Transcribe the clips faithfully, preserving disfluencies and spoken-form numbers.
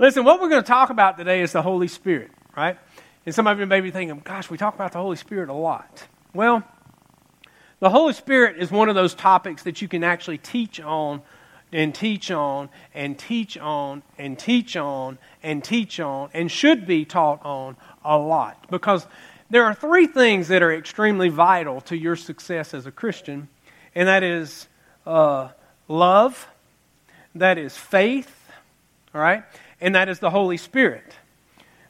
Listen, what we're going to talk about today is the Holy Spirit, right? And some of you may be thinking, gosh, we talk about the Holy Spirit a lot. Well, the Holy Spirit is one of those topics that you can actually teach on and teach on and teach on and teach on and teach on and should be taught on a lot, because there are three things that are extremely vital to your success as a Christian, and that is uh, love, that is faith, all right, and that is the Holy Spirit.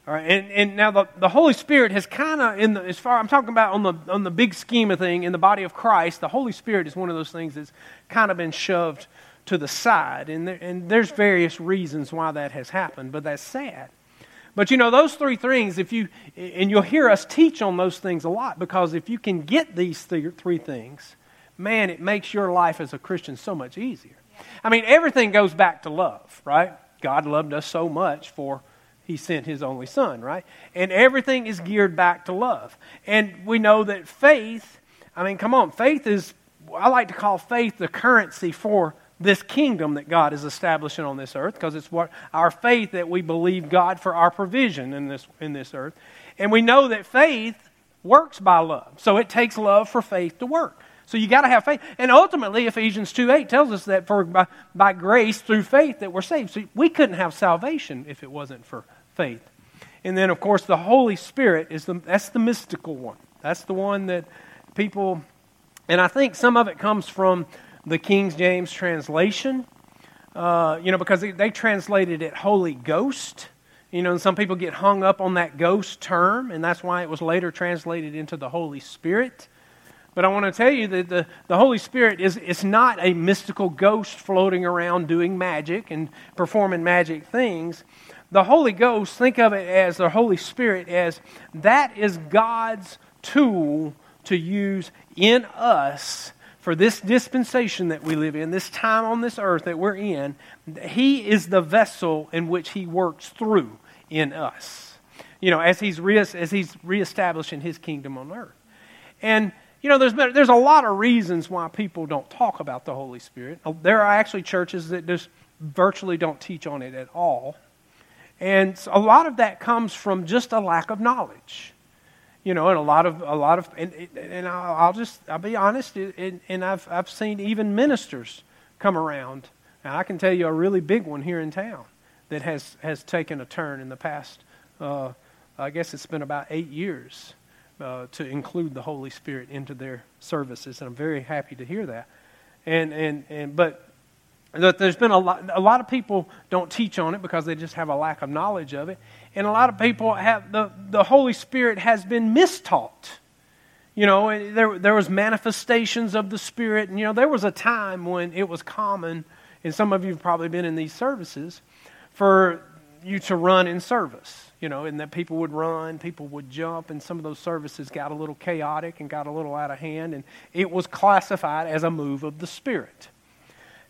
All right, and, and now the, the Holy Spirit has kind of, in the, as far I'm talking about on the on the big scheme of thing in the body of Christ, the Holy Spirit is one of those things that's kind of been shoved to the side, and there, and there's various reasons why that has happened, but that's sad. But you know, those three things, if you and you'll hear us teach on those things a lot, because if you can get these th- three things, man, it makes your life as a Christian so much easier. Yeah. I mean, everything goes back to love, right? God loved us so much for He sent His only Son, right? And everything is geared back to love. And we know that faith, I mean, come on, faith is, I like to call faith the currency for this kingdom that God is establishing on this earth, because it's what our faith that we believe God for our provision in this in this earth. And we know that faith works by love. So it takes love for faith to work. So you got to have faith. And ultimately, Ephesians two eight tells us that for by, by grace through faith that we're saved. So we couldn't have salvation if it wasn't for faith. And then, of course, the Holy Spirit is the that's the mystical one. That's the one that people, and I think some of it comes from the King James translation, uh, you know, because they, they translated it Holy Ghost, you know, and some people get hung up on that ghost term, and that's why it was later translated into the Holy Spirit. But I want to tell you that the, the Holy Spirit is it's not a mystical ghost floating around doing magic and performing magic things. The Holy Ghost, think of it as the Holy Spirit, as that is God's tool to use in us for this dispensation that we live in, this time on this earth that we're in. He is the vessel in which He works through in us, you know, as He's re- as He's reestablishing His kingdom on earth. And you know, there's been, there's a lot of reasons why people don't talk about the Holy Spirit. There are actually churches that just virtually don't teach on it at all. And a lot of that comes from just a lack of knowledge, you know, and a lot of, a lot of, and, and I'll just, I'll be honest, and, and I've, I've seen even ministers come around. Now, I can tell you a really big one here in town that has, has taken a turn in the past, uh, I guess it's been about eight years, uh, to include the Holy Spirit into their services, and I'm very happy to hear that. And, and, and, but, That there's been a lot, a lot of people don't teach on it because they just have a lack of knowledge of it. And a lot of people have, the, the Holy Spirit has been mistaught. You know, there there was manifestations of the Spirit. And, you know, there was a time when it was common, and some of you have probably been in these services, for you to run in service. You know, and that people would run, people would jump, and some of those services got a little chaotic and got a little out of hand. And it was classified as a move of the Spirit.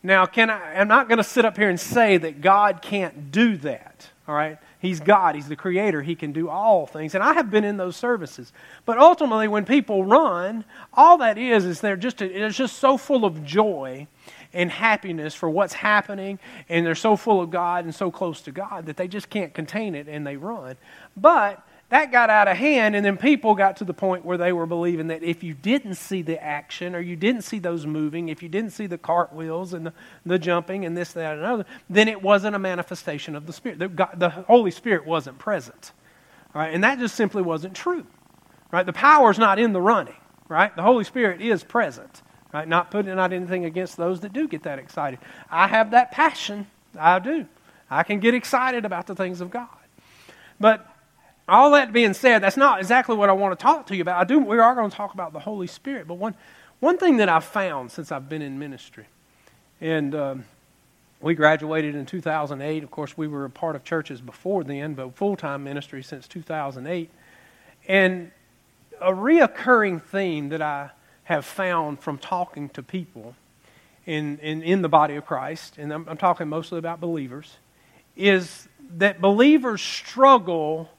Now, can I, I'm not going to sit up here and say that God can't do that, all right? He's God. He's the Creator. He can do all things. And I have been in those services. But ultimately, when people run, all that is is they're just, it's just so full of joy and happiness for what's happening, and they're so full of God and so close to God that they just can't contain it, and they run. But that got out of hand, and then people got to the point where they were believing that if you didn't see the action, or you didn't see those moving, if you didn't see the cartwheels and the, the jumping and this, that, and other, then it wasn't a manifestation of the Spirit. The, God, the Holy Spirit wasn't present, all right? And that just simply wasn't true, right? The power's not in the running, right? The Holy Spirit is present, right? Not putting out anything against those that do get that excited. I have that passion. I do. I can get excited about the things of God. But all that being said, that's not exactly what I want to talk to you about. I do. We are going to talk about the Holy Spirit. But one one thing that I've found since I've been in ministry, and um, we graduated in two thousand eight. Of course, we were a part of churches before then, but full-time ministry since two thousand eight. And a reoccurring theme that I have found from talking to people in, in, in the body of Christ, and I'm, I'm talking mostly about believers, is that believers struggle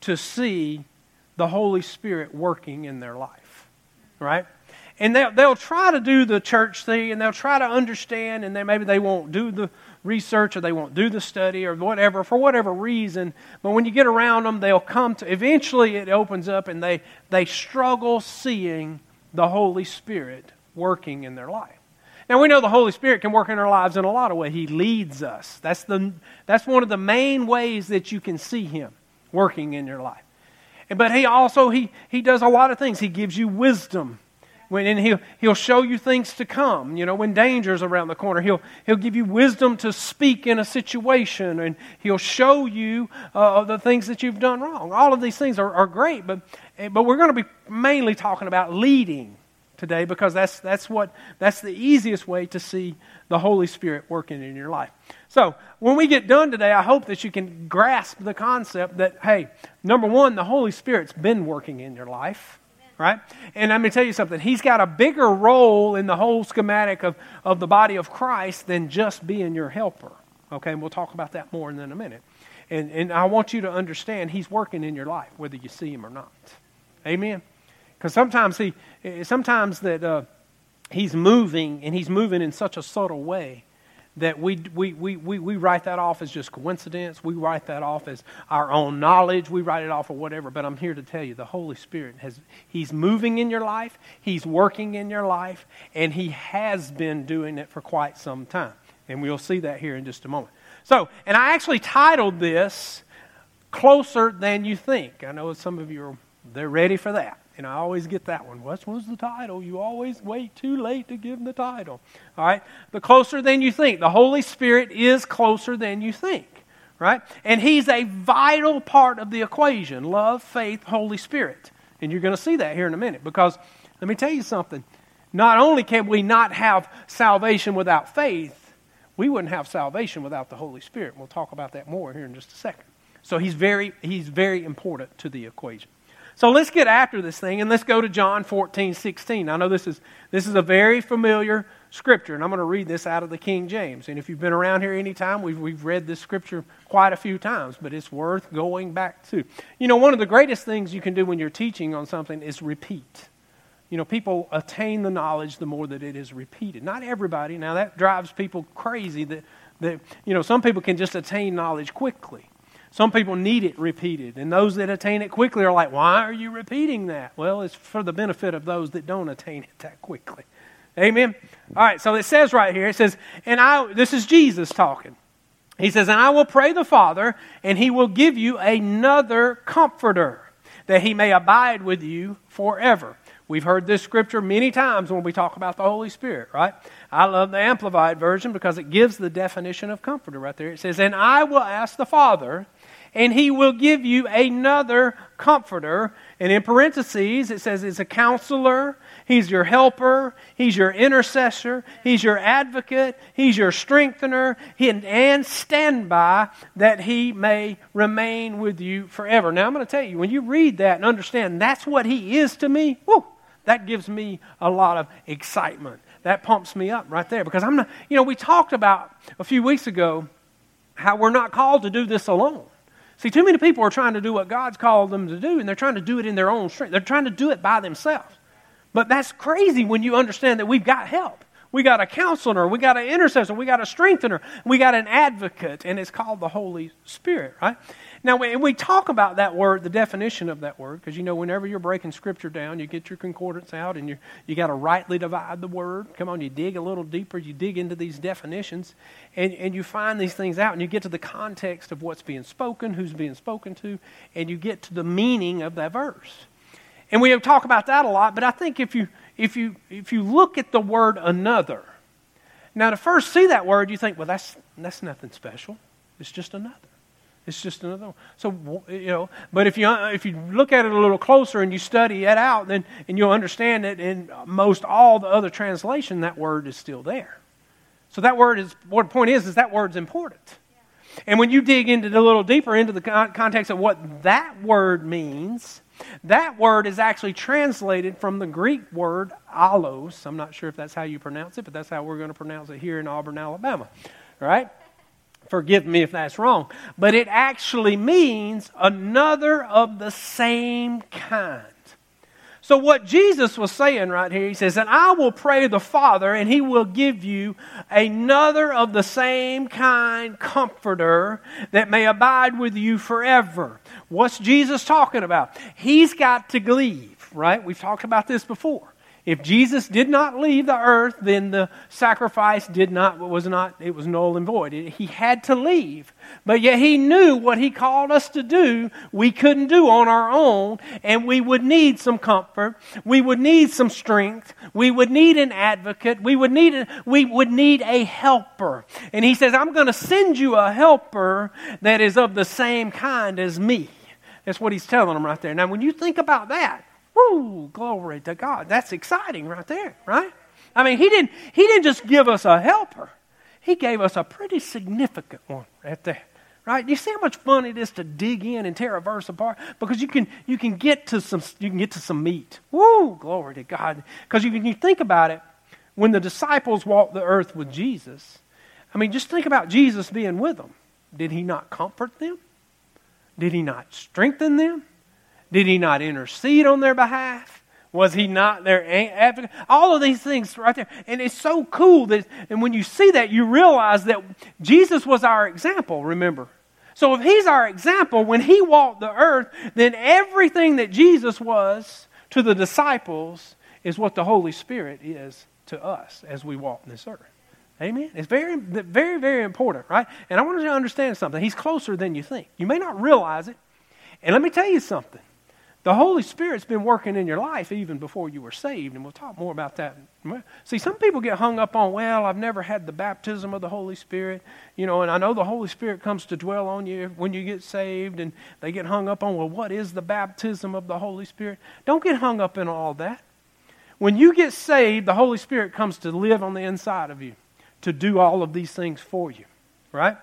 to see the Holy Spirit working in their life, right? And they'll, they'll try to do the church thing, and they'll try to understand, and they, maybe they won't do the, research, or they won't do the study, or whatever, for whatever reason. But when you get around them, they'll come to, eventually it opens up, and they, they struggle seeing the Holy Spirit working in their life. Now, we know the Holy Spirit can work in our lives in a lot of ways. He leads us. That's the that's one of the main ways that you can see Him working in your life. But He also, He He does a lot of things. He gives you wisdom. When, and he'll, he'll show you things to come, you know, when danger's around the corner. He'll he'll give you wisdom to speak in a situation, and He'll show you uh, the things that you've done wrong. All of these things are, are great, but, but we're going to be mainly talking about leading today, because that's that's what that's the easiest way to see the Holy Spirit working in your life. So when we get done today, I hope that you can grasp the concept that, hey, number one, the Holy Spirit's been working in your life. Right? And I'm going to tell you something. He's got a bigger role in the whole schematic of, of the body of Christ than just being your helper. Okay? And we'll talk about that more in a minute. And and I want you to understand He's working in your life, whether you see Him or not. Amen? Because sometimes he, sometimes that uh, He's moving, and He's moving in such a subtle way that we we we we we write that off as just coincidence. We write that off as our own knowledge. We write it off or whatever. But I'm here to tell you, the Holy Spirit has He's moving in your life. He's working in your life, and He has been doing it for quite some time. And we'll see that here in just a moment. So, and I actually titled this "Closer Than You Think." I know some of you are they're ready for that. And I always get that one. What was the title? You always wait too late to give them the title. All right? The closer than you think. The Holy Spirit is closer than you think. Right? And He's a vital part of the equation. Love, faith, Holy Spirit. And you're going to see that here in a minute. Because let me tell you something. Not only can we not have salvation without faith, we wouldn't have salvation without the Holy Spirit. We'll talk about that more here in just a second. So He's very, he's very important to the equation. So let's get after this thing, and let's go to John fourteen sixteen. I know this is this is a very familiar scripture, and I'm going to read this out of the King James. And if you've been around here any time, we've, we've read this scripture quite a few times, but it's worth going back to. You know, one of the greatest things you can do when you're teaching on something is repeat. You know, people attain the knowledge the more that it is repeated. Not everybody. Now, that drives people crazy. That, that you know, some people can just attain knowledge quickly. Some people need it repeated, and those that attain it quickly are like, why are you repeating that? Well, it's for the benefit of those that don't attain it that quickly. Amen? All right, so it says right here, it says, and I, this is Jesus talking. He says, and I will pray the Father, and He will give you another comforter, that He may abide with you forever. We've heard this scripture many times when we talk about the Holy Spirit, right? I love the Amplified Version because it gives the definition of comforter right there. It says, and I will ask the Father, and He will give you another comforter. And in parentheses, it says it's a counselor. He's your helper. He's your intercessor. He's your advocate. He's your strengthener. And standby, that He may remain with you forever. Now, I'm going to tell you, when you read that and understand that's what He is to me, whew, that gives me a lot of excitement. That pumps me up right there. Because I'm not, you know, we talked about a few weeks ago how we're not called to do this alone. See, too many people are trying to do what God's called them to do, and they're trying to do it in their own strength. They're trying to do it by themselves. But that's crazy when you understand that we've got help. We got a counselor. We got an intercessor. We got a strengthener. We got an advocate, and it's called the Holy Spirit, right? Now, when we talk about that word, the definition of that word, because, you know, whenever you're breaking Scripture down, you get your concordance out, and you you got to rightly divide the word. Come on, you dig a little deeper. You dig into these definitions, and, and you find these things out, and you get to the context of what's being spoken, who's being spoken to, and you get to the meaning of that verse. And we talk about that a lot, but I think if you if you if you look at the word another, now to first see that word, you think, well, that's that's nothing special. It's just another. It's just another one. So, you know, but if you if you look at it a little closer and you study it out, then and you'll understand it. In most all the other translation, that word is still there. So that word is what the point is is that word's important. Yeah. And when you dig into the little deeper into the context of what that word means. That word is actually translated from the Greek word allos. I'm not sure if that's how you pronounce it, but that's how we're going to pronounce it here in Auburn, Alabama. All right? Forgive me if that's wrong. But it actually means another of the same kind. So what Jesus was saying right here, he says, and I will pray the Father, and he will give you another of the same kind comforter that may abide with you forever. What's Jesus talking about? He's got to leave, right? We've talked about this before. If Jesus did not leave the earth, then the sacrifice did not, was not, it was null and void. It, he had to leave. But yet he knew what he called us to do, we couldn't do on our own, and we would need some comfort, we would need some strength, we would need an advocate, we would need a, we would need a helper. And he says, I'm going to send you a helper that is of the same kind as me. That's what he's telling them right there. Now, when you think about that, woo, glory to God. That's exciting right there, right? I mean, he didn't he didn't just give us a helper. He gave us a pretty significant one right there, right? You see how much fun it is to dig in and tear a verse apart? Because you can you can get to some you can get to some meat. Woo, glory to God. Because you can you think about it, when the disciples walked the earth with Jesus, I mean, just think about Jesus being with them. Did he not comfort them? Did he not strengthen them? Did he not intercede on their behalf? Was he not their advocate? All of these things right there. And it's so cool that, and when you see that, you realize that Jesus was our example, remember. So if he's our example, when he walked the earth, then everything that Jesus was to the disciples is what the Holy Spirit is to us as we walk this earth. Amen. It's very, very, very important, right? And I want you to understand something. He's closer than you think. You may not realize it. And let me tell you something. The Holy Spirit's been working in your life even before you were saved, and we'll talk more about that. See, some people get hung up on, well, I've never had the baptism of the Holy Spirit, you know, and I know the Holy Spirit comes to dwell on you when you get saved, and they get hung up on, well, what is the baptism of the Holy Spirit? Don't get hung up in all that. When you get saved, the Holy Spirit comes to live on the inside of you, to do all of these things for you, right?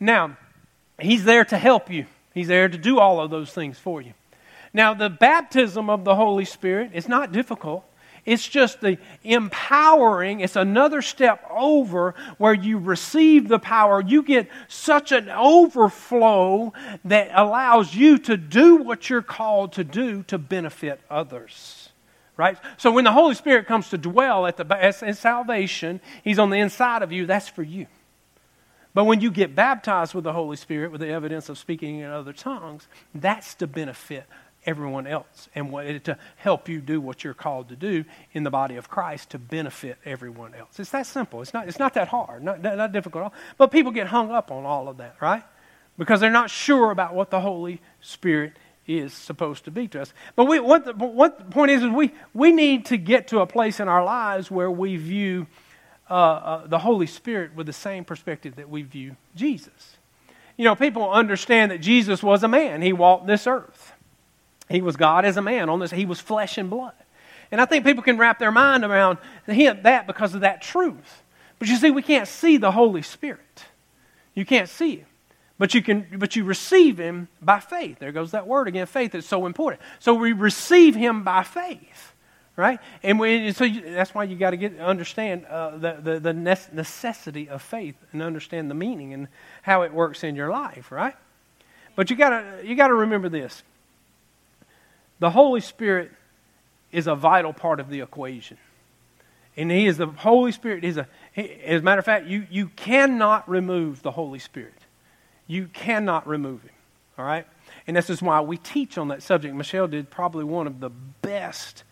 Now, he's there to help you. He's there to do all of those things for you. Now, the baptism of the Holy Spirit is not difficult. It's just the empowering. It's another step over where you receive the power. You get such an overflow that allows you to do what you're called to do to benefit others. Right? So when the Holy Spirit comes to dwell at the at salvation, he's on the inside of you. That's for you. But when you get baptized with the Holy Spirit, with the evidence of speaking in other tongues, that's to benefit everyone else and to help you do what you're called to do in the body of Christ to benefit everyone else. It's that simple. It's not, it's not that hard, not, not difficult at all. But people get hung up on all of that, right? Because they're not sure about what the Holy Spirit is supposed to be to us. But we, what, the, what the point is, is we, we need to get to a place in our lives where we view Uh, uh, the Holy Spirit with the same perspective that we view Jesus. You know, people understand that Jesus was a man. He walked this earth. He was God as a man on this. He was flesh and blood. And I think people can wrap their mind around that because of that truth. But you see, we can't see the Holy Spirit. You can't see him. But you can, but you receive him by faith. There goes that word again. Faith is so important. So we receive him by faith. Right, and we, so you, that's why you got to get understand uh, the the, the ne- necessity of faith and understand the meaning and how it works in your life, right? But you gotta you gotta remember this: the Holy Spirit is a vital part of the equation, and He is the Holy Spirit is a. He, as a matter of fact, you you cannot remove the Holy Spirit. You cannot remove Him. All right, and this is why we teach on that subject. Michelle did probably one of the best.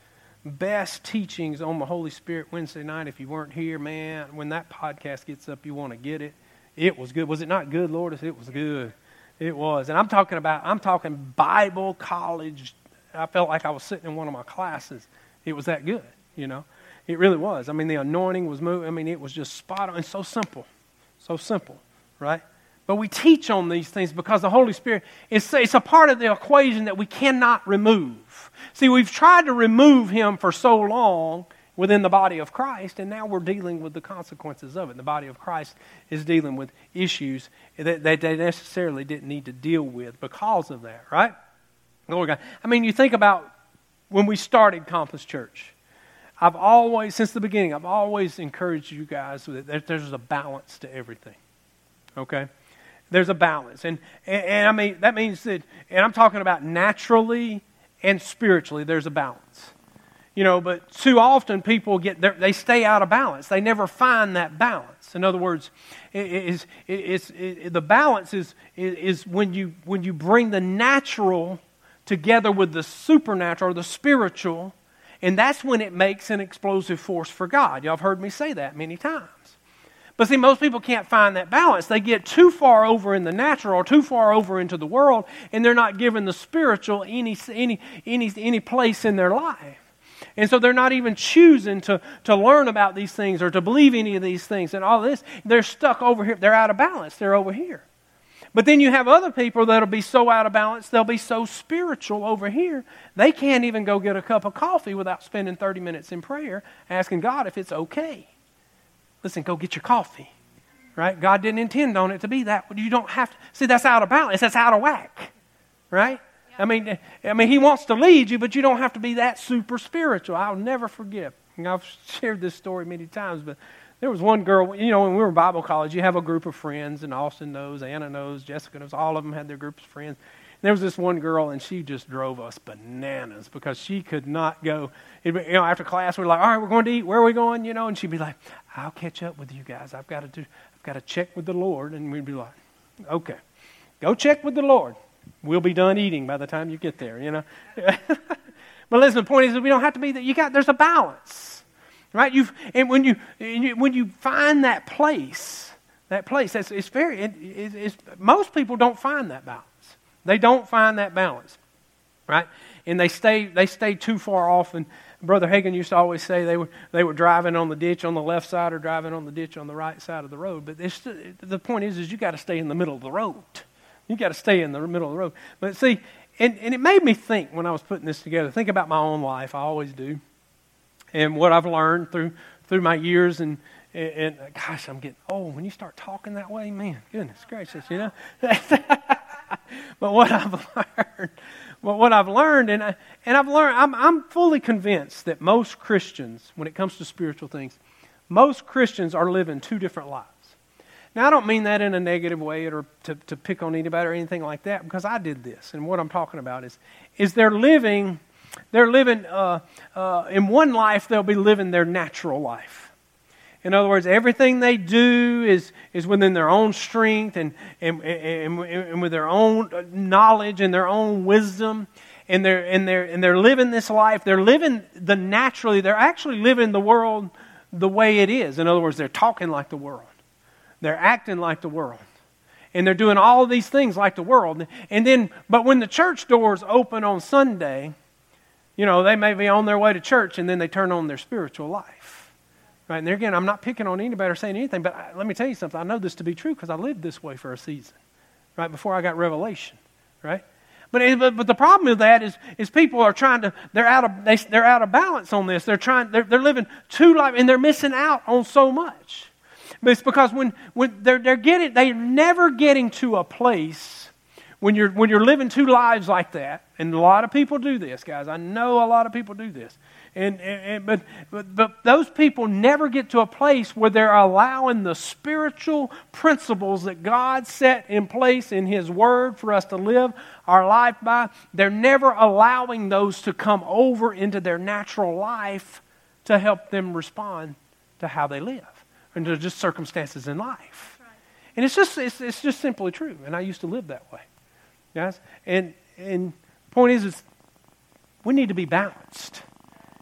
Best teachings on the Holy Spirit Wednesday night. If you weren't here, man, when that podcast gets up, you want to get it. It was good. Was it not good, Lord? It was good. It was. And I'm talking about, I'm talking Bible college. I felt like I was sitting in one of my classes. It was that good, you know. It really was. I mean, the anointing was moving. I mean, it was just spot on. It's so simple. So simple, right? But we teach on these things because the Holy Spirit, is it's a part of the equation that we cannot remove. See, we've tried to remove Him for so long within the body of Christ, and now we're dealing with the consequences of it. The body of Christ is dealing with issues that, that they necessarily didn't need to deal with because of that, right? Glory to God. I mean, you think about when we started Compass Church. I've always, since the beginning, I've always encouraged you guys that there's a balance to everything, okay? There's a balance, and, and and I mean that means that, and I'm talking about naturally and spiritually. There's a balance. You know, but too often people get, they stay out of balance. They never find that balance. In other words, it is, it is, it, the balance is, is when you when you bring the natural together with the supernatural or the spiritual, and that's when it makes an explosive force for God. Y'all have heard me say that many times. But see, most people can't find that balance. They get too far over in the natural or too far over into the world, and they're not giving the spiritual any any any any place in their life. And so they're not even choosing to, to learn about these things or to believe any of these things and all this. They're stuck over here. They're out of balance. They're over here. But then you have other people that'll be so out of balance, they'll be so spiritual over here, they can't even go get a cup of coffee without spending thirty minutes in prayer asking God if it's okay. Listen, go get your coffee, right? God didn't intend on it to be that. You don't have to. See, that's out of balance. That's out of whack, right? I mean, I mean, he wants to lead you, but you don't have to be that super spiritual. I'll never forget. And I've shared this story many times, but there was one girl, you know, when we were in Bible college, you have a group of friends, and Austin knows, Anna knows, Jessica knows, all of them had their group of friends. And there was this one girl, and she just drove us bananas because she could not go. It, you know, after class, we were like, all right, we're going to eat. Where are we going? You know, and she'd be like, I'll catch up with you guys. I've got to do, I've got to check with the Lord. And we'd be like, okay, go check with the Lord. We'll be done eating by the time you get there, you know. But listen, the point is that we don't have to be that. You got there's a balance, right? You've and when you, and you when you find that place, that place that's it's very. It, it, it's, most people don't find that balance. They don't find that balance, right? And they stay they stay too far off. And Brother Hagin used to always say they were they were driving on the ditch on the left side or driving on the ditch on the right side of the road. But it's, the point is, is you got to stay in the middle of the road. You got to stay in the middle of the road. But see, and, and it made me think when I was putting this together, think about my own life. I always do. And what I've learned through through my years. And, and, and gosh, I'm getting old. When you start talking that way, man, goodness gracious, you know. But what I've learned, but what I've learned, and, I, and I've learned, I'm, I'm fully convinced that most Christians, when it comes to spiritual things, most Christians are living two different lives. Now, I don't mean that in a negative way or to, to pick on anybody or anything like that, because I did this. And what I'm talking about is, is they're living, they're living, uh, uh, in one life, they'll be living their natural life. In other words, everything they do is, is within their own strength and, and, and, and with their own knowledge and their own wisdom. And they're, and they're, and they're living this life. They're living the naturally, they're actually living the world the way it is. In other words, they're talking like the world. They're acting like the world. And they're doing all these things like the world. And then, but when the church doors open on Sunday, you know, they may be on their way to church and then they turn on their spiritual life. Right? And again, I'm not picking on anybody or saying anything, but I, let me tell you something. I know this to be true because I lived this way for a season, right? Before I got revelation, right? But, but, but the problem with that is, is people are trying to, they're out of, they, they're out of balance on this. They're trying, they're, they're living two lives and they're missing out on so much. But it's because when, when they're they're getting they're never getting to a place when you're when you're living two lives like that, and a lot of people do this, guys. I know a lot of people do this, and, and, and but, but but those people never get to a place where they're allowing the spiritual principles that God set in place in His Word for us to live our life by. They're never allowing those to come over into their natural life to help them respond to how they live. And they're just circumstances in life. Right. And it's just it's, it's just simply true. And I used to live that way. Guys. And and the point is, is we need to be balanced.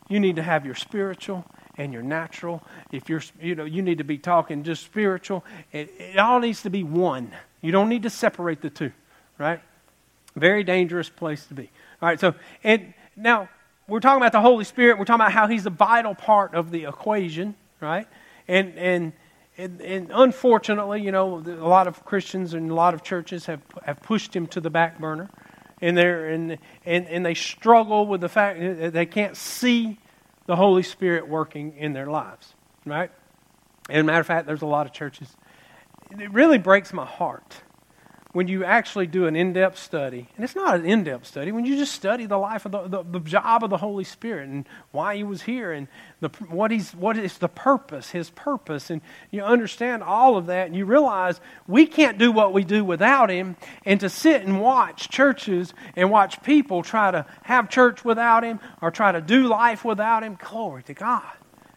You need to have your spiritual and your natural. If you're you know, you need to be talking just spiritual. It, it all needs to be one. You don't need to separate the two, right? Very dangerous place to be. All right, so and now we're talking about the Holy Spirit, we're talking about how He's a vital part of the equation, right? And, and and and unfortunately, you know, a lot of Christians and a lot of churches have have pushed him to the back burner, and they're and and and they struggle with the fact that they can't see the Holy Spirit working in their lives, right? And as a matter of fact, there's a lot of churches. It really breaks my heart when you actually do an in-depth study, and it's not an in-depth study, when you just study the life of the, the, the job of the Holy Spirit and why he was here and the, what he's, what is the purpose, his purpose, and you understand all of that, and you realize we can't do what we do without him, and to sit and watch churches and watch people try to have church without him or try to do life without him, glory to God.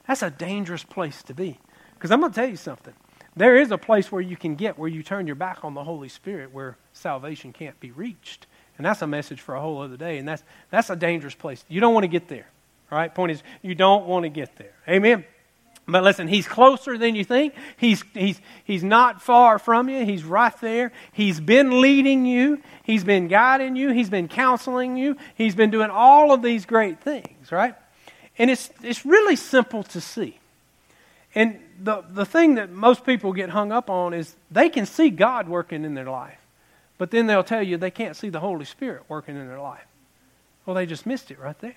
That's a dangerous place to be. Because I'm going to tell you something. There is a place where you can get, where you turn your back on the Holy Spirit, where salvation can't be reached. And that's a message for a whole other day. And that's that's a dangerous place. You don't want to get there. All right? Point is, you don't want to get there. Amen? But listen, he's closer than you think. He's he's he's not far from you. He's right there. He's been leading you. He's been guiding you. He's been counseling you. He's been doing all of these great things, right? And it's it's really simple to see. And the, the thing that most people get hung up on is they can see God working in their life, but then they'll tell you they can't see the Holy Spirit working in their life. Well, they just missed it right there.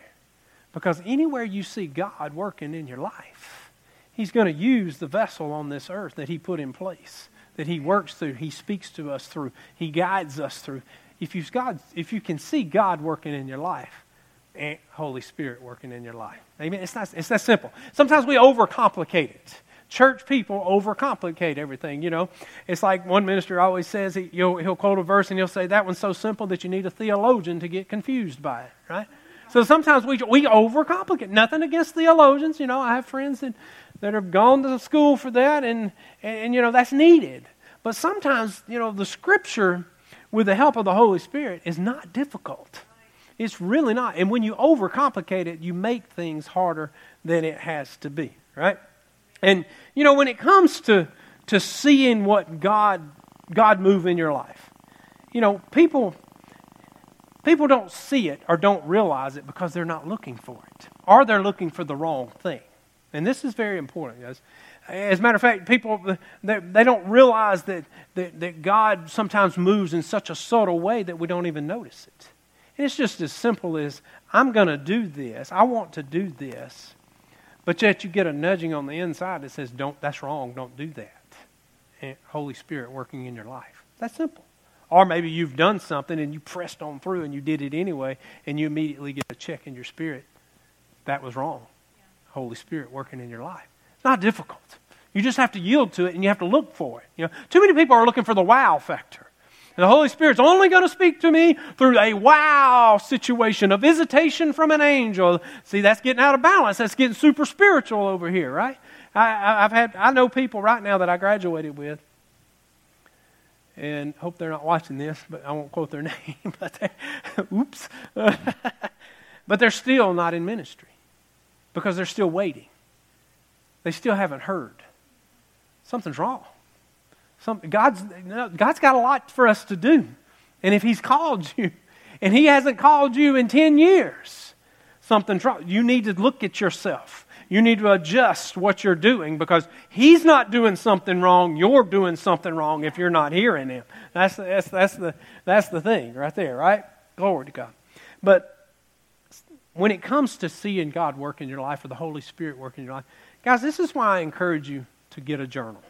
Because anywhere you see God working in your life, he's going to use the vessel on this earth that he put in place, that he works through, he speaks to us through, he guides us through. If you've God, if you can see God working in your life, and Holy Spirit working in your life. Amen? It's not, it's that simple. Sometimes we overcomplicate it. Church people overcomplicate everything, you know. It's like one minister always says, he, he'll, he'll quote a verse and he'll say, that one's so simple that you need a theologian to get confused by it, right? So sometimes we we overcomplicate. Nothing against theologians, you know. I have friends that, that have gone to school for that, and, and, and, you know, that's needed. But sometimes, you know, the Scripture, with the help of the Holy Spirit, is not difficult. It's really not. And when you overcomplicate it, you make things harder than it has to be, right? And, you know, when it comes to, to seeing what God God move in your life, you know, people, people don't see it or don't realize it because they're not looking for it, or they're looking for the wrong thing. And this is very important, guys. As a matter of fact, people, they, they don't realize that, that, that God sometimes moves in such a subtle way that we don't even notice it. It's just as simple as, I'm going to do this, I want to do this, but yet you get a nudging on the inside that says, "Don't. That's wrong, don't do that." And Holy Spirit working in your life. That's simple. Or maybe you've done something and you pressed on through and you did it anyway, and you immediately get a check in your spirit. That was wrong. Yeah. Holy Spirit working in your life. It's not difficult. You just have to yield to it and you have to look for it. You know, too many people are looking for the wow factor. And the Holy Spirit's only going to speak to me through a wow situation, a visitation from an angel. See, that's getting out of balance. That's getting super spiritual over here, right? I, I've had, I know people right now that I graduated with, and hope they're not watching this, but I won't quote their name. But they, oops. But they're still not in ministry because they're still waiting. They still haven't heard. Something's wrong. Some, God's, God's got a lot for us to do. And if he's called you, and he hasn't called you in ten years, something's wrong. You need to look at yourself. You need to adjust what you're doing, because he's not doing something wrong. You're doing something wrong if you're not hearing him. That's the, that's, that's the, that's the thing right there, right? Glory to God. But when it comes to seeing God work in your life, or the Holy Spirit work in your life, guys, this is why I encourage you to get a journal.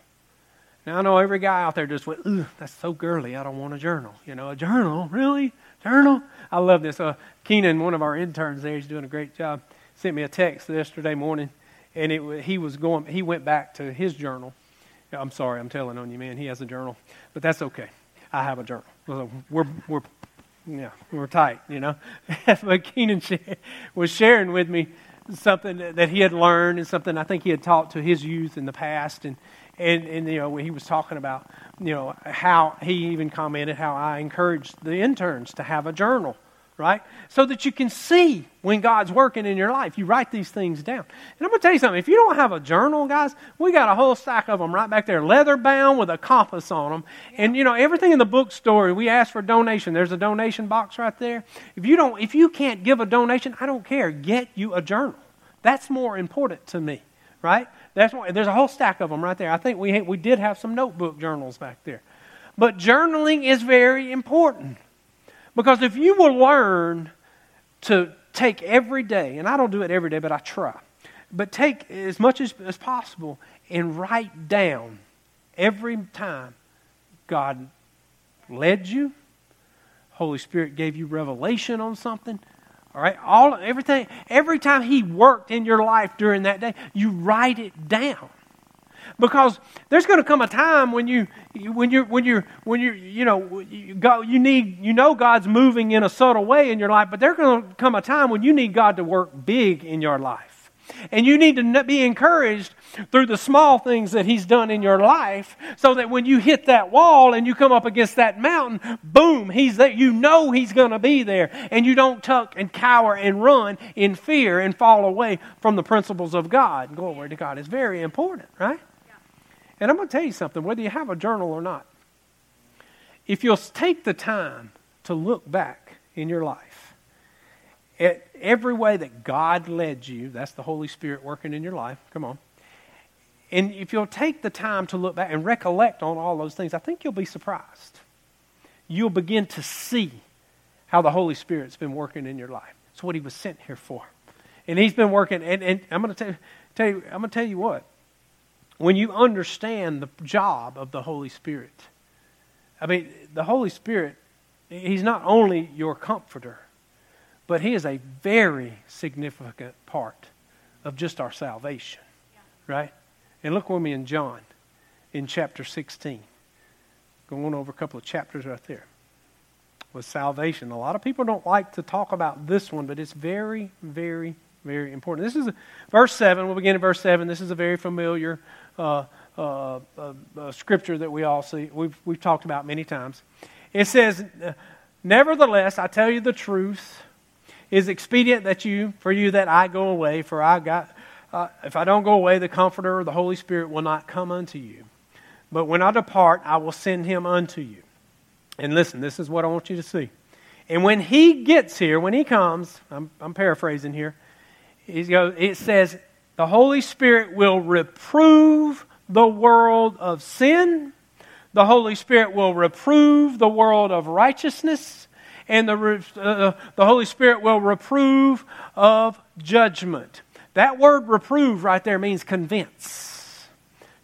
Now, I know every guy out there just went, "Ooh, that's so girly. I don't want a journal." You know, a journal? Really? Journal? I love this. Uh, Keenan, one of our interns there, he's doing a great job, sent me a text yesterday morning, and it, he was going. He went back to his journal. I'm sorry, I'm telling on you, man. He has a journal, but that's okay. I have a journal. So we're we're yeah, we're tight, you know. But Keenan was sharing with me something that he had learned, and something I think he had taught to his youth in the past, and. And, and, you know, he was talking about, you know, how he even commented how I encouraged the interns to have a journal, right? So that you can see when God's working in your life. You write these things down. And I'm going to tell you something. If you don't have a journal, guys, we got a whole stack of them right back there, leather bound with a compass on them. Yeah. And, you know, everything in the bookstore, we ask for donation. There's a donation box right there. If you don't, if you can't give a donation, I don't care. Get you a journal. That's more important to me, right? That's why there's a whole stack of them right there. I think we we did have some notebook journals back there. But journaling is very important, because if you will learn to take every day, and I don't do it every day, but I try, but take as much as, as possible and write down every time God led you. Holy Spirit gave you revelation on something. All right, all everything, every time He worked in your life during that day, you write it down, because there's going to come a time when you, when you, when you, when you, you know, you go, you need, you know, God's moving in a subtle way in your life, but there's going to come a time when you need God to work big in your life, and you need to be encouraged through the small things that He's done in your life, so that when you hit that wall and you come up against that mountain, boom, He's there. You know He's going to be there, and you don't tuck and cower and run in fear and fall away from the principles of God. Glory to God. It's very important, right? Yeah. And I'm going to tell you something, whether you have a journal or not, if you'll take the time to look back in your life at every way that God led you, that's the Holy Spirit working in your life, come on, and if you'll take the time to look back and recollect on all those things, I think you'll be surprised. You'll begin to see how the Holy Spirit's been working in your life. It's what He was sent here for. And He's been working, and, and I'm going to tell, tell you, I'm going to tell you what. When you understand the job of the Holy Spirit, I mean, the Holy Spirit, He's not only your comforter, but He is a very significant part of just our salvation, yeah. Right? And look with me in John, in chapter sixteen. Going over a couple of chapters right there. With salvation. A lot of people don't like to talk about this one, but it's very, very, very important. This is a, verse seven. We'll begin at verse seven. This is a very familiar uh, uh, uh, uh, scripture that we all see. We've, we've talked about many times. It says, "Nevertheless, I tell you the truth, it is expedient that you, for you that I go away, for I got... Uh, if I don't go away, the Comforter, the Holy Spirit, will not come unto you. But when I depart, I will send Him unto you." And listen, this is what I want you to see. "And when He gets here, when He comes," I'm, I'm paraphrasing here, it says, "The Holy Spirit will reprove the world of sin. The Holy Spirit will reprove the world of righteousness. And the, uh, the Holy Spirit will reprove of judgment." That word reprove right there means convince.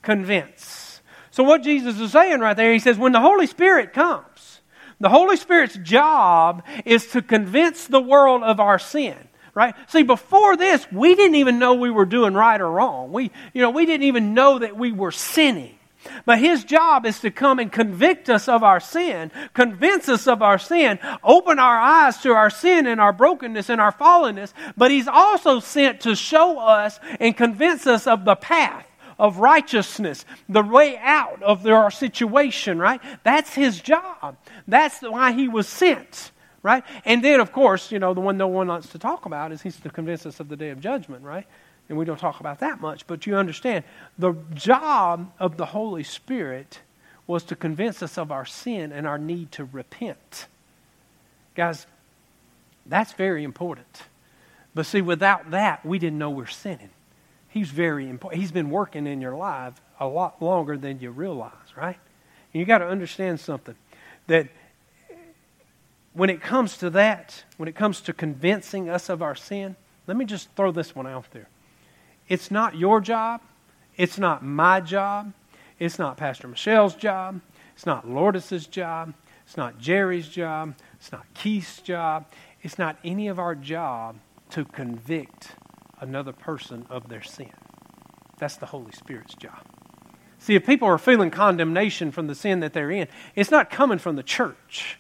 Convince. So what Jesus is saying right there, He says, when the Holy Spirit comes, the Holy Spirit's job is to convince the world of our sin. Right? See, before this, we didn't even know we were doing right or wrong. We, you know, we didn't even know that we were sinning. But His job is to come and convict us of our sin, convince us of our sin, open our eyes to our sin and our brokenness and our fallenness. But He's also sent to show us and convince us of the path of righteousness, the way out of our situation, right? That's His job. That's why He was sent, right? And then, of course, you know, the one no one wants to talk about is He's to convince us of the day of judgment, right? And we don't talk about that much, but you understand the job of the Holy Spirit was to convince us of our sin and our need to repent. Guys, that's very important. But see, without that, we didn't know we're sinning. He's very important. He's been working in your life a lot longer than you realize, right? And you got to understand something, that when it comes to that, when it comes to convincing us of our sin, let me just throw this one out there. It's not your job. It's not my job. It's not Pastor Michelle's job. It's not Lourdes' job. It's not Jerry's job. It's not Keith's job. It's not any of our job to convict another person of their sin. That's the Holy Spirit's job. See, if people are feeling condemnation from the sin that they're in, it's not coming from the church.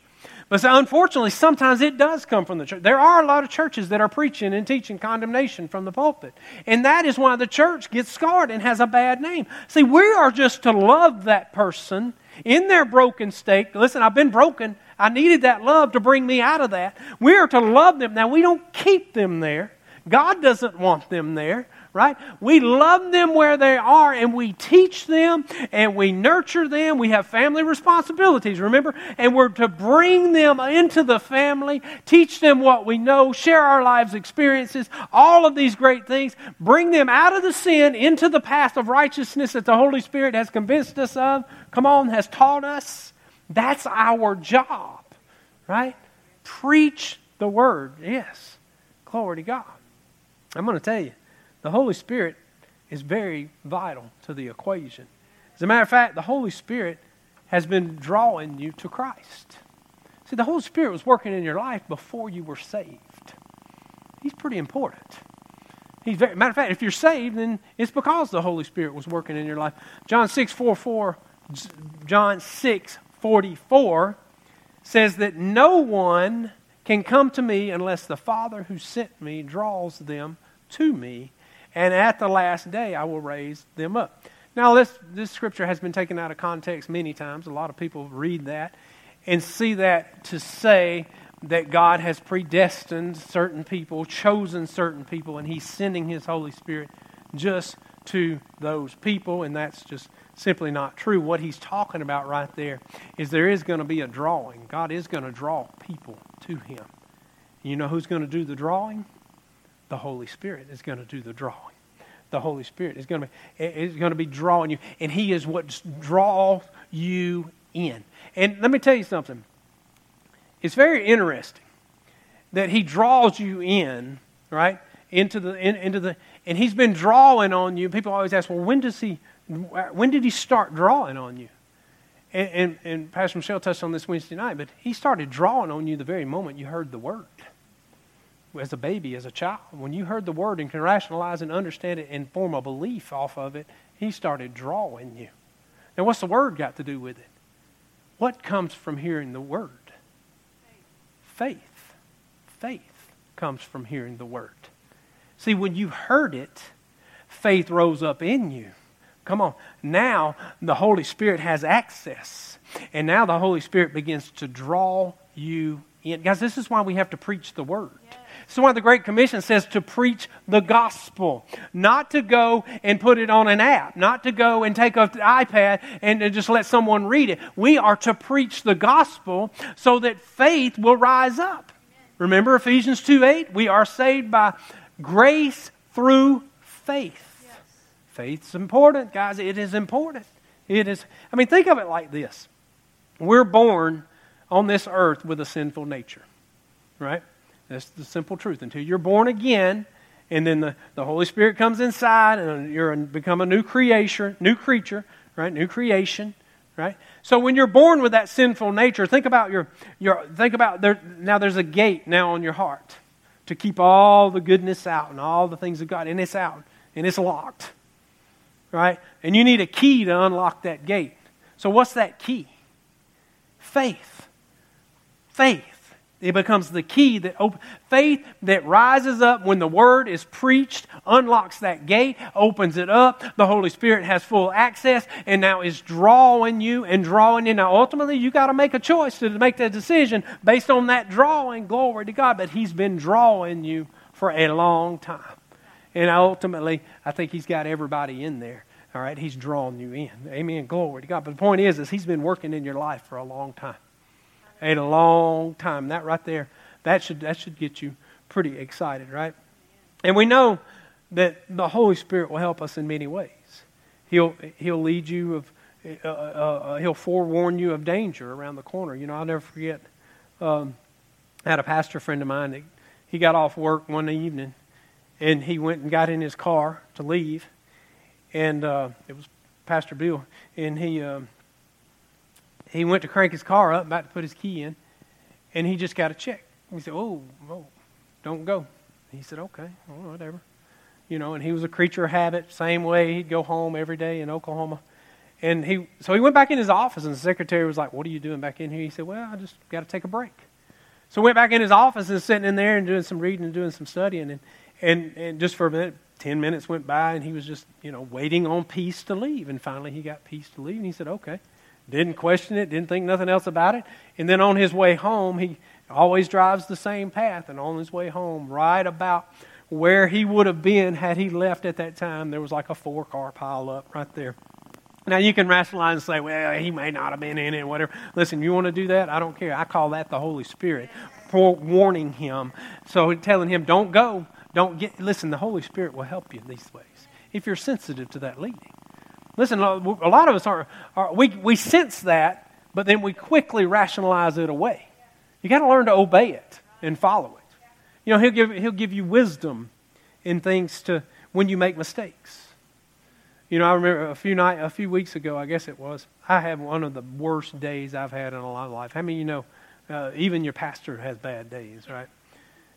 But so unfortunately, sometimes it does come from the church. There are a lot of churches that are preaching and teaching condemnation from the pulpit. And that is why the church gets scarred and has a bad name. See, we are just to love that person in their broken state. Listen, I've been broken. I needed that love to bring me out of that. We are to love them. Now, we don't keep them there. God doesn't want them there. Right? We love them where they are, and we teach them, and we nurture them. We have family responsibilities, remember? And we're to bring them into the family, teach them what we know, share our lives' experiences, all of these great things. Bring them out of the sin into the path of righteousness that the Holy Spirit has convinced us of, come on, has taught us. That's our job, right? Preach the Word, yes. Glory to God. I'm going to tell you, the Holy Spirit is very vital to the equation. As a matter of fact, the Holy Spirit has been drawing you to Christ. See, the Holy Spirit was working in your life before you were saved. He's pretty important. He's very, matter of fact, if you're saved, then it's because the Holy Spirit was working in your life. John six forty-four says that no one can come to me unless the Father who sent me draws them to me, and at the last day I will raise them up. Now, this, this scripture has been taken out of context many times. A lot of people read that and see that to say that God has predestined certain people, chosen certain people, and He's sending His Holy Spirit just to those people, and that's just simply not true. What He's talking about right there is there is going to be a drawing. God is going to draw people to Him. You know who's going to do the drawing? The Holy Spirit is going to do the drawing. The Holy Spirit is going to be, is going to be drawing you, and He is what draws you in. And let me tell you something. It's very interesting that He draws you in, right, into the in, into the, and He's been drawing on you. People always ask, well, when does He, when did He start drawing on you? And and, and Pastor Michelle touched on this Wednesday night, but He started drawing on you the very moment you heard the Word. As a baby, as a child, when you heard the Word and can rationalize and understand it and form a belief off of it, He started drawing you. Now, what's the Word got to do with it? What comes from hearing the Word? Faith. Faith. Faith comes from hearing the Word. See, when you heard it, faith rose up in you. Come on. Now, the Holy Spirit has access. And now the Holy Spirit begins to draw you in. Guys, this is why we have to preach the Word. Yeah. So why the Great Commission says to preach the gospel, not to go and put it on an app, not to go and take an iPad and just let someone read it. We are to preach the gospel so that faith will rise up. Remember Ephesians two eight? We are saved by grace through faith. Yes. Faith's important, guys. It is important. It is. I mean, think of it like this. We're born on this earth with a sinful nature, right? That's the simple truth. Until you're born again, and then the, the Holy Spirit comes inside, and you're become a new creation, new creature, right? New creation, right? So when you're born with that sinful nature, think about your your think about there. Now there's a gate now on your heart to keep all the goodness out and all the things of God, and it's out and it's locked, right? And you need a key to unlock that gate. So what's that key? Faith. Faith. It becomes the key that op- faith that rises up when the Word is preached, unlocks that gate, opens it up. The Holy Spirit has full access and now is drawing you and drawing you. Now, ultimately, you got to make a choice to make that decision based on that drawing. Glory to God. But He's been drawing you for a long time. And ultimately, I think He's got everybody in there. All right, He's drawn you in. Amen. Glory to God. But the point is, is He's been working in your life for a long time. A long time. That right there, that should that should get you pretty excited, right? And we know that the Holy Spirit will help us in many ways. He'll He'll lead you of, uh, uh, He'll forewarn you of danger around the corner. You know, I'll never forget. Um, I had a pastor friend of mine that he got off work one evening, and he went and got in his car to leave, and uh, it was Pastor Bill, and he. Um, He went to crank his car up, about to put his key in, and he just got a check. He said, oh, oh, don't go. He said, okay, well, whatever. You know, and he was a creature of habit, same way. He'd go home every day in Oklahoma. And he, so he went back in his office, and the secretary was like, what are you doing back in here? He said, well, I just got to take a break. So went back in his office and sitting in there and doing some reading and doing some studying. And, and, and just for a minute, ten minutes went by, and he was just, you know, waiting on peace to leave. And finally he got peace to leave, and he said, okay. Didn't question it, didn't think nothing else about it. And then on his way home, he always drives the same path. And on his way home, right about where he would have been had he left at that time, there was like a four-car pileup right there. Now, you can rationalize and say, well, he may not have been in it, whatever. Listen, you want to do that? I don't care. I call that the Holy Spirit forewarning him. So telling him, don't go, don't get. Listen, the Holy Spirit will help you in these ways if you're sensitive to that leading. Listen, a lot of us are, are we, we sense that, but then we quickly rationalize it away. You got to learn to obey it and follow it. You know, he'll give he'll give you wisdom in things to when you make mistakes. You know, I remember a few night, a few weeks ago, I guess it was, I had one of the worst days I've had in a long life. How many of you know, uh, even your pastor has bad days, right?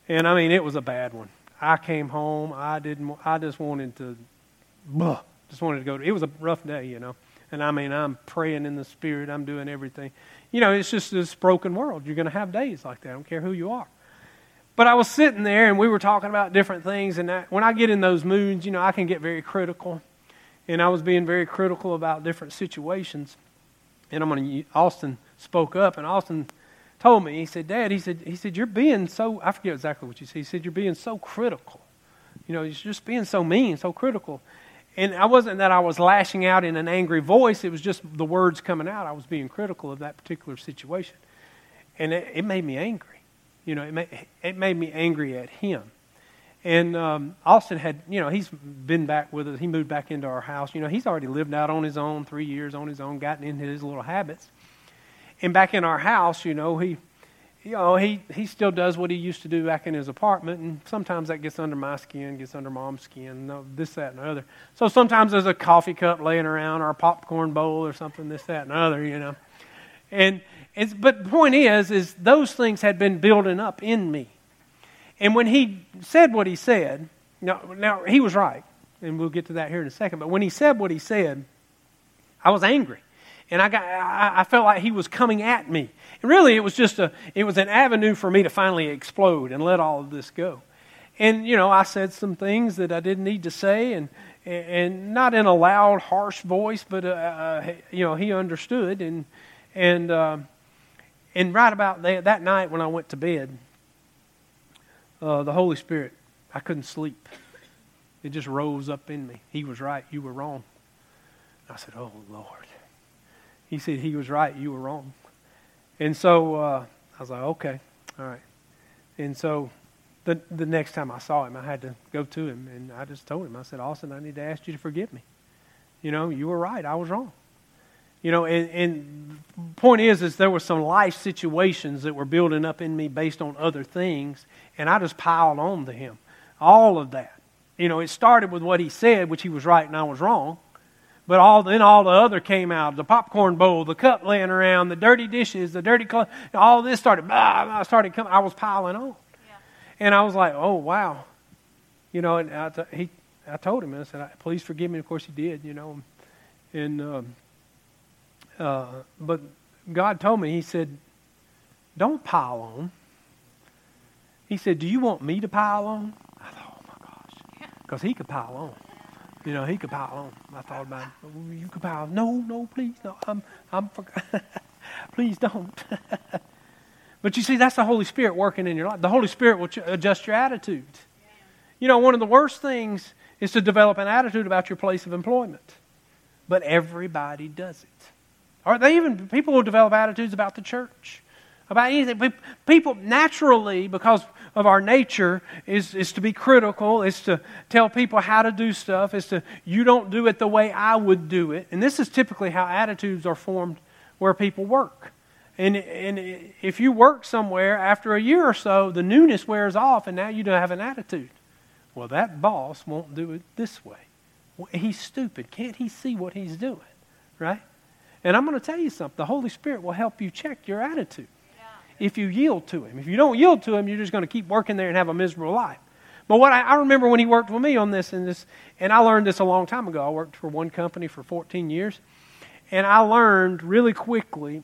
And I mean, it was a bad one. I came home, I didn't, I just wanted to, blah, just wanted to go to, it was a rough day, you know. And I mean, I'm praying in the Spirit, I'm doing everything. You know, it's just this broken world. You're going to have days like that. I don't care who you are. But I was sitting there, and we were talking about different things, and that, when I get in those moods, you know, I can get very critical. And I was being very critical about different situations. And I'm going to, Austin spoke up, and Austin told me, he said, Dad, he said, he said, you're being so, I forget exactly what you said. He said, you're being so critical. You know, you're just being so mean, so critical. And I wasn't that I was lashing out in an angry voice. It was just the words coming out. I was being critical of that particular situation. And it, it made me angry. You know, it made, it made me angry at him. And um, Austin had, you know, he's been back with us. He moved back into our house. You know, he's already lived out on his own, three years on his own, gotten into his little habits. And back in our house, you know, he, you know, he, he still does what he used to do back in his apartment. And sometimes that gets under my skin, gets under Mom's skin, this, that, and the other. So sometimes there's a coffee cup laying around or a popcorn bowl or something, this, that, and the other, you know. And it's, but the point is, is those things had been building up in me. And when he said what he said, now, now he was right, and we'll get to that here in a second, but when he said what he said, I was angry. And I got I, I felt like he was coming at me. And really it was just a it was an avenue for me to finally explode and let all of this go. And you know, I said some things that I didn't need to say, and and not in a loud, harsh voice, but uh, uh, you know, he understood. And and uh, and right about that, that night when I went to bed, Uh, the Holy Spirit, I couldn't sleep. It just rose up in me. He was right. You were wrong. And I said, oh, Lord. He said, he was right. You were wrong. And so uh, I was like, okay. All right. And so the the next time I saw him, I had to go to him. And I just told him, I said, Austin, I need to ask you to forgive me. You know, you were right. I was wrong. You know, and, and the point is, is there were some life situations that were building up in me based on other things, and I just piled on to him. All of that. You know, it started with what he said, which he was right and I was wrong, but all then all the other came out, the popcorn bowl, the cup laying around, the dirty dishes, the dirty clothes, all this started, blah, started coming, I was piling on. Yeah. And I was like, oh, wow. You know, and I, t- he, I told him, I said, please forgive me. Of course he did, you know, and... Um, Uh, but God told me, he said, don't pile on. He said, do you want me to pile on? I thought, oh my gosh, because he could pile on. You know, he could pile on. I thought about it. Oh, you could pile on. No, no, please, no. I'm, I'm, for- please don't. But you see, that's the Holy Spirit working in your life. The Holy Spirit will ch- adjust your attitude. You know, one of the worst things is to develop an attitude about your place of employment. But everybody does it. Or they even, people will develop attitudes about the church, about anything. People naturally, because of our nature, is, is to be critical, is to tell people how to do stuff, is to, you don't do it the way I would do it. And this is typically how attitudes are formed where people work. And, and if you work somewhere, after a year or so, the newness wears off, and now you don't have an attitude. Well, that boss won't do it this way. He's stupid. Can't he see what he's doing? Right? And I'm going to tell you something. The Holy Spirit will help you check your attitude yeah. if you yield to Him. If you don't yield to Him, you're just going to keep working there and have a miserable life. But what I, I remember when He worked with me on this and this, and I learned this a long time ago. I worked for one company for fourteen years, and I learned really quickly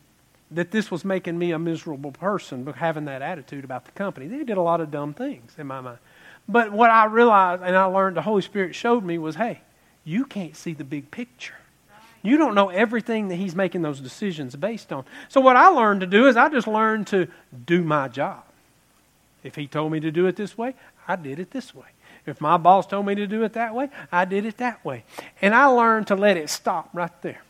that this was making me a miserable person, having that attitude about the company. They did a lot of dumb things in my mind. But what I realized and I learned, the Holy Spirit showed me was, hey, you can't see the big picture. You don't know everything that He's making those decisions based on. So what I learned to do is I just learned to do my job. If He told me to do it this way, I did it this way. If my boss told me to do it that way, I did it that way. And I learned to let it stop right there.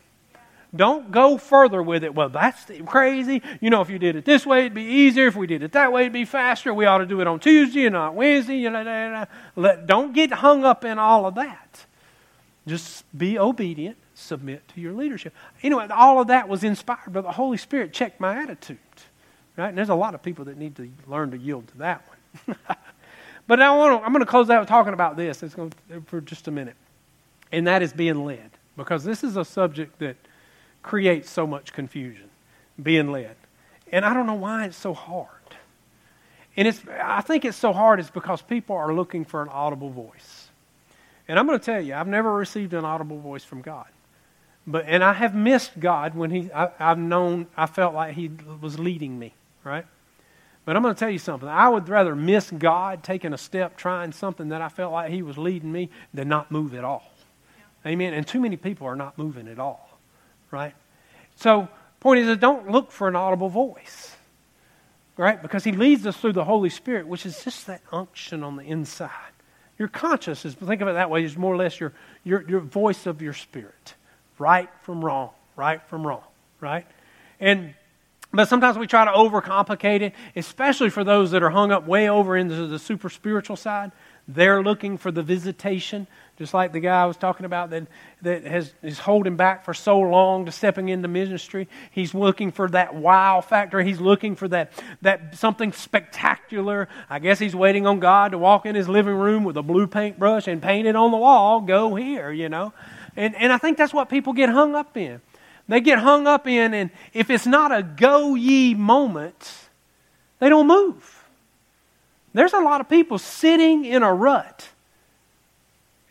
Don't go further with it. Well, that's crazy. You know, if you did it this way, it'd be easier. If we did it that way, it'd be faster. We ought to do it on Tuesday and not Wednesday. Let, don't get hung up in all of that. Just be obedient. Submit to your leadership. Anyway, all of that was inspired by the Holy Spirit. Check my attitude, right? And there's a lot of people that need to learn to yield to that one. But I want to, I'm going to close out talking about this. It's going to, for just a minute. and that is being led, because this is a subject that creates so much confusion, being led. And I don't know why it's so hard. And it's I think it's so hard is because people are looking for an audible voice. And I'm going to tell you, I've never received an audible voice from God. But and I have missed God when he I, I've known I felt like he was leading me, right? But I'm going to tell you something. I would rather miss God taking a step, trying something that I felt like he was leading me, than not move at all. Yeah. Amen? And too many people are not moving at all, right? So point is, don't look for an audible voice, right? Because he leads us through the Holy Spirit, which is just that unction on the inside. Your conscience is, think of it that way, is more or less your, your, your voice of your spirit. Right from wrong, right from wrong, right? And But sometimes we try to overcomplicate it, especially for those that are hung up way over into the super spiritual side. They're looking for the visitation, just like the guy I was talking about that, that has is holding back for so long to stepping into ministry. He's looking for that wow factor. He's looking for that that something spectacular. I guess he's waiting on God to walk in his living room with a blue paintbrush and paint it on the wall, go here, you know. And and I think that's what people get hung up in. They get hung up in, and if it's not a go ye moment, they don't move. There's a lot of people sitting in a rut,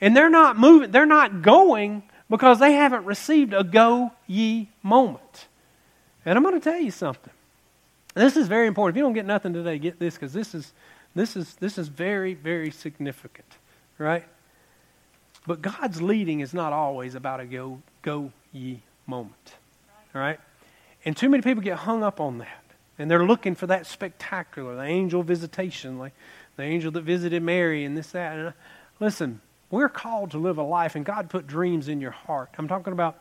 and they're not moving, they're not going because they haven't received a go ye moment. And I'm going to tell you something. This is very important. If you don't get nothing today, get this, because this is this is this is very, very significant, right? But God's leading is not always about a go go ye moment. moment. All right? And too many people get hung up on that. And they're looking for that spectacular, the angel visitation, like the angel that visited Mary and this, that. And I, listen, we're called to live a life, and God put dreams in your heart. I'm talking about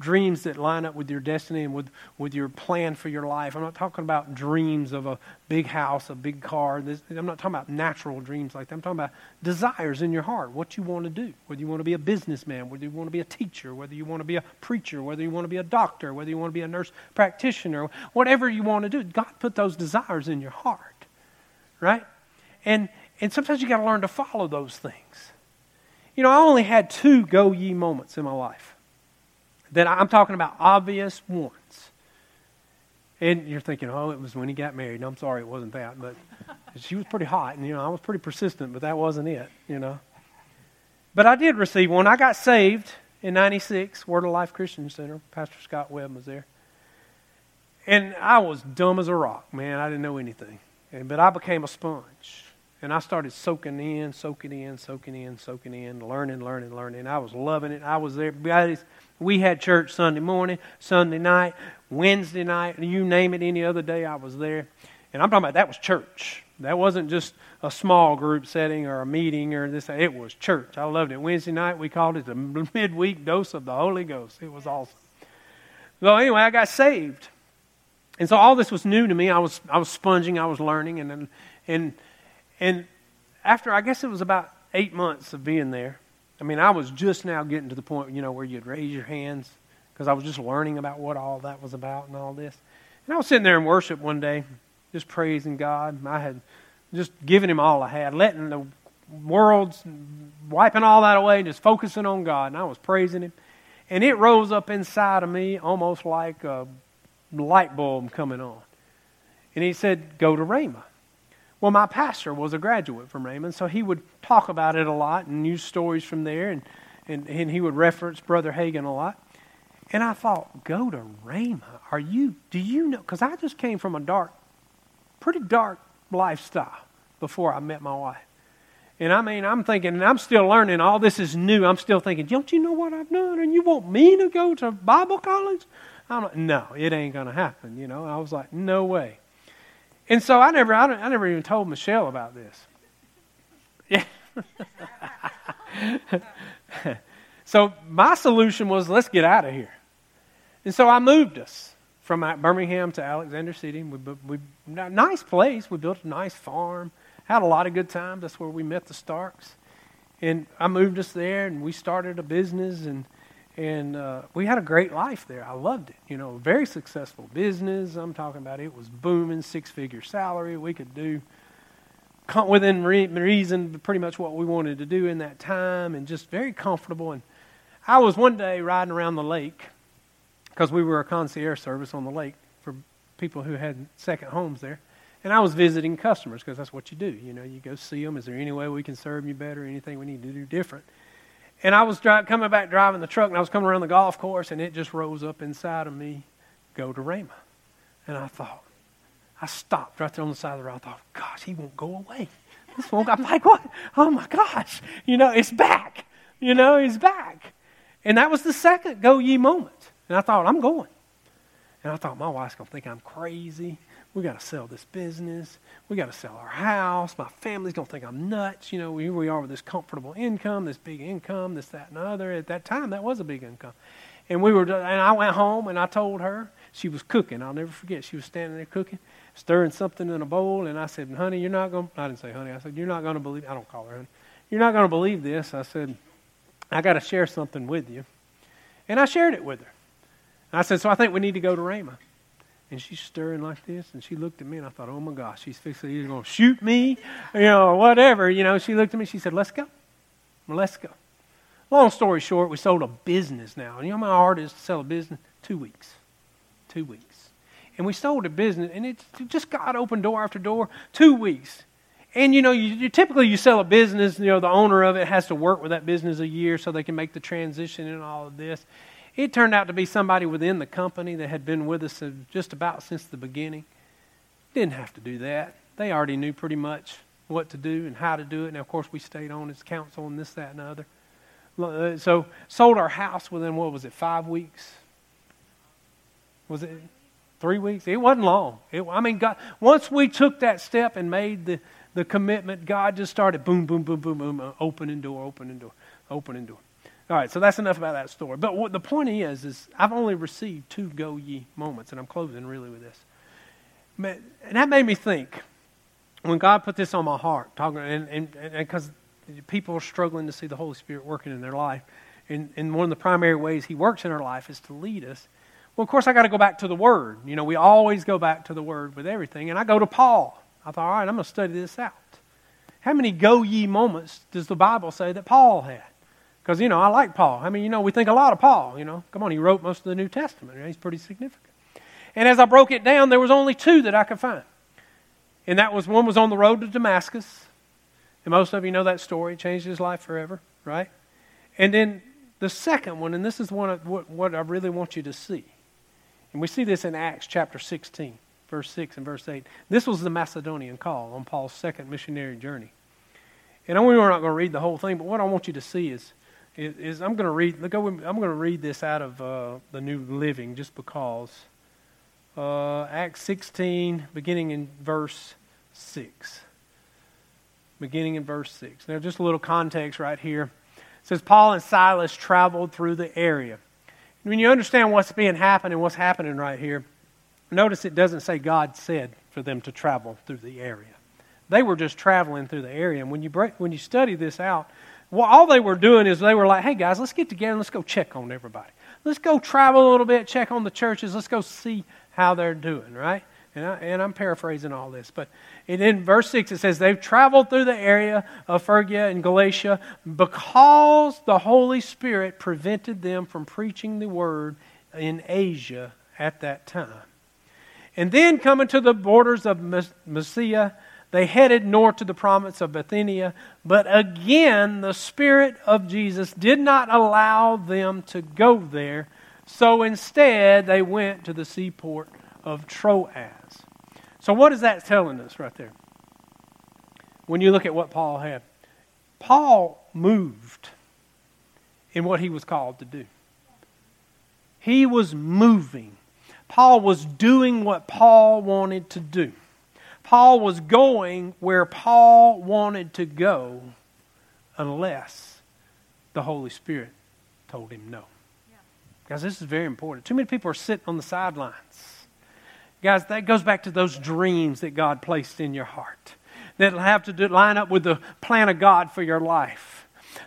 dreams that line up with your destiny and with, with your plan for your life. I'm not talking about dreams of a big house, a big car. This, I'm not talking about natural dreams like that. I'm talking about desires in your heart, what you want to do, whether you want to be a businessman, whether you want to be a teacher, whether you want to be a preacher, whether you want to be a doctor, whether you want to be a nurse practitioner, whatever you want to do. God put those desires in your heart, right? And and sometimes you got to learn to follow those things. You know, I only had two go ye moments in my life. That I'm talking about obvious ones. And you're thinking, oh, it was when he got married. No, I'm sorry, it wasn't that. But she was pretty hot, and you know, I was pretty persistent, but that wasn't it, you know. But I did receive one. I got saved in ninety-six, Word of Life Christian Center. Pastor Scott Webb was there. And I was dumb as a rock, man. I didn't know anything. And, but I became a sponge. And I started soaking in, soaking in, soaking in, soaking in, learning, learning, learning. I was loving it. I was there. We had church Sunday morning, Sunday night, Wednesday night, you name it, any other day I was there. And I'm talking about that was church. That wasn't just a small group setting or a meeting or this. It was church. I loved it. Wednesday night, we called it the midweek dose of the Holy Ghost. It was awesome. So anyway, I got saved. And so all this was new to me. I was I was sponging. I was learning. And then, and And after, I guess it was about eight months of being there, I mean, I was just now getting to the point, you know, where you'd raise your hands, because I was just learning about what all that was about and all this. And I was sitting there in worship one day, just praising God. I had just given him all I had, letting the world's, wiping all that away, just focusing on God. And I was praising him. And it rose up inside of me almost like a light bulb coming on. And he said, go to Rhema. Well, my pastor was a graduate from Raymond, so he would talk about it a lot and use stories from there, and, and, and he would reference Brother Hagin a lot. And I thought, go to Rhema? Are you, do you know? Because I just came from a dark, pretty dark lifestyle before I met my wife. And I mean, I'm thinking, and I'm still learning, all this is new. I'm still thinking, don't you know what I've done? And you want me to go to Bible college? I'm like, no, it ain't going to happen, you know. I was like, no way. And so I never, I, I never even told Michelle about this. Yeah. So my solution was, let's get out of here. And so I moved us from Birmingham to Alexander City. We, we nice place. We built a nice farm. Had a lot of good times. That's where we met the Starks. And I moved us there, and we started a business, and and uh, we had a great life there. I loved it. You know, very successful business. I'm talking about it was booming, six-figure salary. We could do, within reason, pretty much what we wanted to do in that time, and just very comfortable. And I was one day riding around the lake because we were a concierge service on the lake for people who had second homes there. And I was visiting customers because that's what you do. You know, you go see them. Is there any way we can serve you better? Anything we need to do different? And I was dri- coming back driving the truck, and I was coming around the golf course, and it just rose up inside of me, go to Rhema. And I thought, I stopped right there on the side of the road. I thought, gosh, he won't go away. This won't, I'm like, what? Oh, my gosh. You know, it's back. You know, it's back. And that was the second go ye moment. And I thought, I'm going. And I thought, my wife's going to think I'm crazy. We got to sell this business. We got to sell our house. My family's going to think I'm nuts. You know, here we are with this comfortable income, this big income, this, that, and the other. At that time, that was a big income. And we were, and I went home and I told her. She was cooking. I'll never forget. She was standing there cooking, stirring something in a bowl. And I said, honey, you're not going to, I didn't say honey. I said, you're not going to believe, I don't call her honey. You're not going to believe this. I said, I got to share something with you. And I shared it with her. And I said, so I think we need to go to Rhema. And she's stirring like this, and she looked at me, and I thought, oh, my gosh, she's fixing to either going to shoot me, you know, whatever. You know, she looked at me, she said, let's go. Well, let's go. Long story short, we sold a business now. And you know how hard it is to sell a business? Two weeks. Two weeks. And we sold a business, and it just got open door after door. Two weeks. And, you know, you, you typically you sell a business, you know, the owner of it has to work with that business a year so they can make the transition and all of this. It turned out to be somebody within the company that had been with us just about since the beginning. Didn't have to do that. They already knew pretty much what to do and how to do it. And, of course, we stayed on as counsel and this, that, and the other. So sold our house within, what was it, five weeks? Was it three weeks? It wasn't long. It, I mean, God, once we took that step and made the, the commitment, God just started boom, boom, boom, boom, boom, opening door, opening door, opening door. All right, so that's enough about that story. But what the point is, is I've only received two go ye moments, and I'm closing really with this. And that made me think, when God put this on my heart, talking, and because and, and people are struggling to see the Holy Spirit working in their life, and, and one of the primary ways he works in our life is to lead us. Well, of course, I got to go back to the Word. You know, we always go back to the Word with everything, and I go to Paul. I thought, all right, I'm going to study this out. How many go ye moments does the Bible say that Paul had? Because, you know, I like Paul. I mean, you know, we think a lot of Paul, you know. Come on, he wrote most of the New Testament. You know, he's pretty significant. And as I broke it down, there was only two that I could find. And that was, one was on the road to Damascus. And most of you know that story. It changed his life forever, right? And then the second one, and this is one of what, what I really want you to see. And we see this in Acts chapter sixteen, verse six and verse eight. This was the Macedonian call on Paul's second missionary journey. And we we're not going to read the whole thing, but what I want you to see is, Is, is I'm going to read. Look, I'm going to read this out of uh, the New Living, just because uh, Acts sixteen, beginning in verse six. Beginning in verse six. Now, just a little context right here. It says Paul and Silas traveled through the area. When you understand what's being happening, what's happening right here, notice it doesn't say God said for them to travel through the area. They were just traveling through the area, and when you break, when you study this out. Well, all they were doing is they were like, hey, guys, let's get together and let's go check on everybody. Let's go travel a little bit, check on the churches. Let's go see how they're doing, right? And, I, and I'm paraphrasing all this. But in verse six, it says, they've traveled through the area of Phrygia and Galatia because the Holy Spirit prevented them from preaching the word in Asia at that time. And then coming to the borders of Mesia, they headed north to the province of Bithynia, but again the Spirit of Jesus did not allow them to go there, so instead they went to the seaport of Troas. So what is that telling us right there? When you look at what Paul had, Paul moved in what he was called to do. He was moving. Paul was doing what Paul wanted to do. Paul was going where Paul wanted to go unless the Holy Spirit told him no. Yeah. Guys, this is very important. Too many people are sitting on the sidelines. Guys, that goes back to those dreams that God placed in your heart that have to do, line up with the plan of God for your life.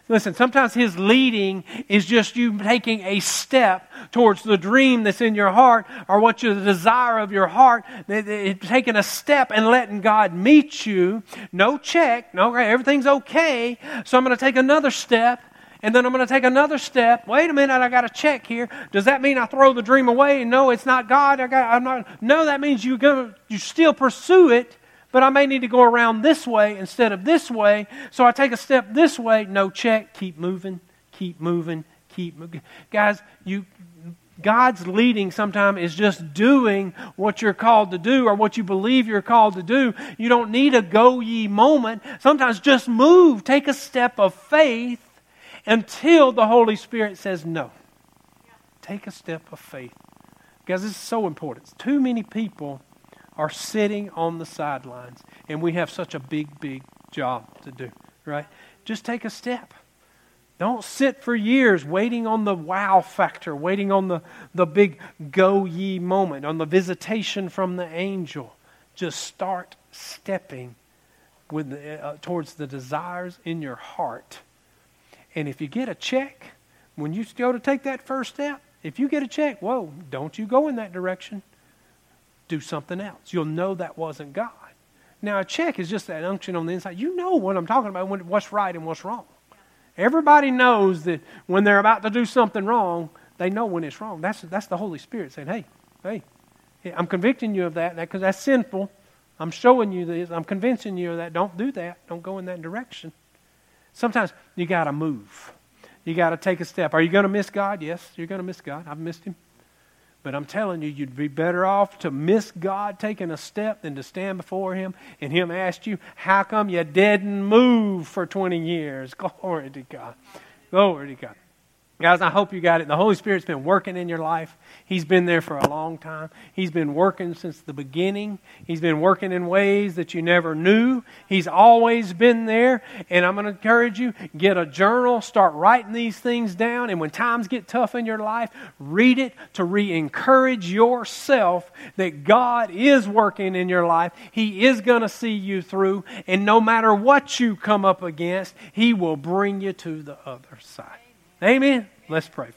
Listen, sometimes His leading is just you taking a step towards the dream that's in your heart or what you, the desire of your heart, taking a step and letting God meet you. No check, no, everything's okay, so I'm going to take another step and then I'm going to take another step. Wait a minute, I got to check here. Does that mean I throw the dream away? No, it's not God. I got, I'm not. No, that means you go. You still pursue it, but I may need to go around this way instead of this way. So I take a step this way. No, check. Keep moving. Keep moving. Keep moving. Guys, you. God's leading sometimes is just doing what you're called to do or what you believe you're called to do. You don't need a go ye moment. Sometimes just move. Take a step of faith until the Holy Spirit says no. Take a step of faith. Because this is so important. Too many people are sitting on the sidelines, and we have such a big, big job to do, right? Just take a step. Don't sit for years waiting on the wow factor, waiting on the, the big go ye moment, on the visitation from the angel. Just start stepping with the, uh, towards the desires in your heart. And if you get a check, when you go to take that first step, if you get a check, whoa, don't you go in that direction. Do something else. You'll know that wasn't God. Now, a check is just that unction on the inside. You know what I'm talking about, when, what's right and what's wrong. Everybody knows that when they're about to do something wrong, they know when it's wrong. That's that's the Holy Spirit saying, hey, hey, I'm convicting you of that because that's sinful. I'm showing you this. I'm convincing you of that. Don't do that. Don't go in that direction. Sometimes you got to move. You got to take a step. Are you going to miss God? Yes, you're going to miss God. I've missed Him. But I'm telling you, you'd be better off to miss God taking a step than to stand before Him and Him ask you, how come you didn't move for twenty years? Glory to God. Glory to God. Guys, I hope you got it. The Holy Spirit's been working in your life. He's been there for a long time. He's been working since the beginning. He's been working in ways that you never knew. He's always been there. And I'm going to encourage you, get a journal, start writing these things down. And when times get tough in your life, read it to re-encourage yourself that God is working in your life. He is going to see you through. And no matter what you come up against, He will bring you to the other side. Amen. Let's pray.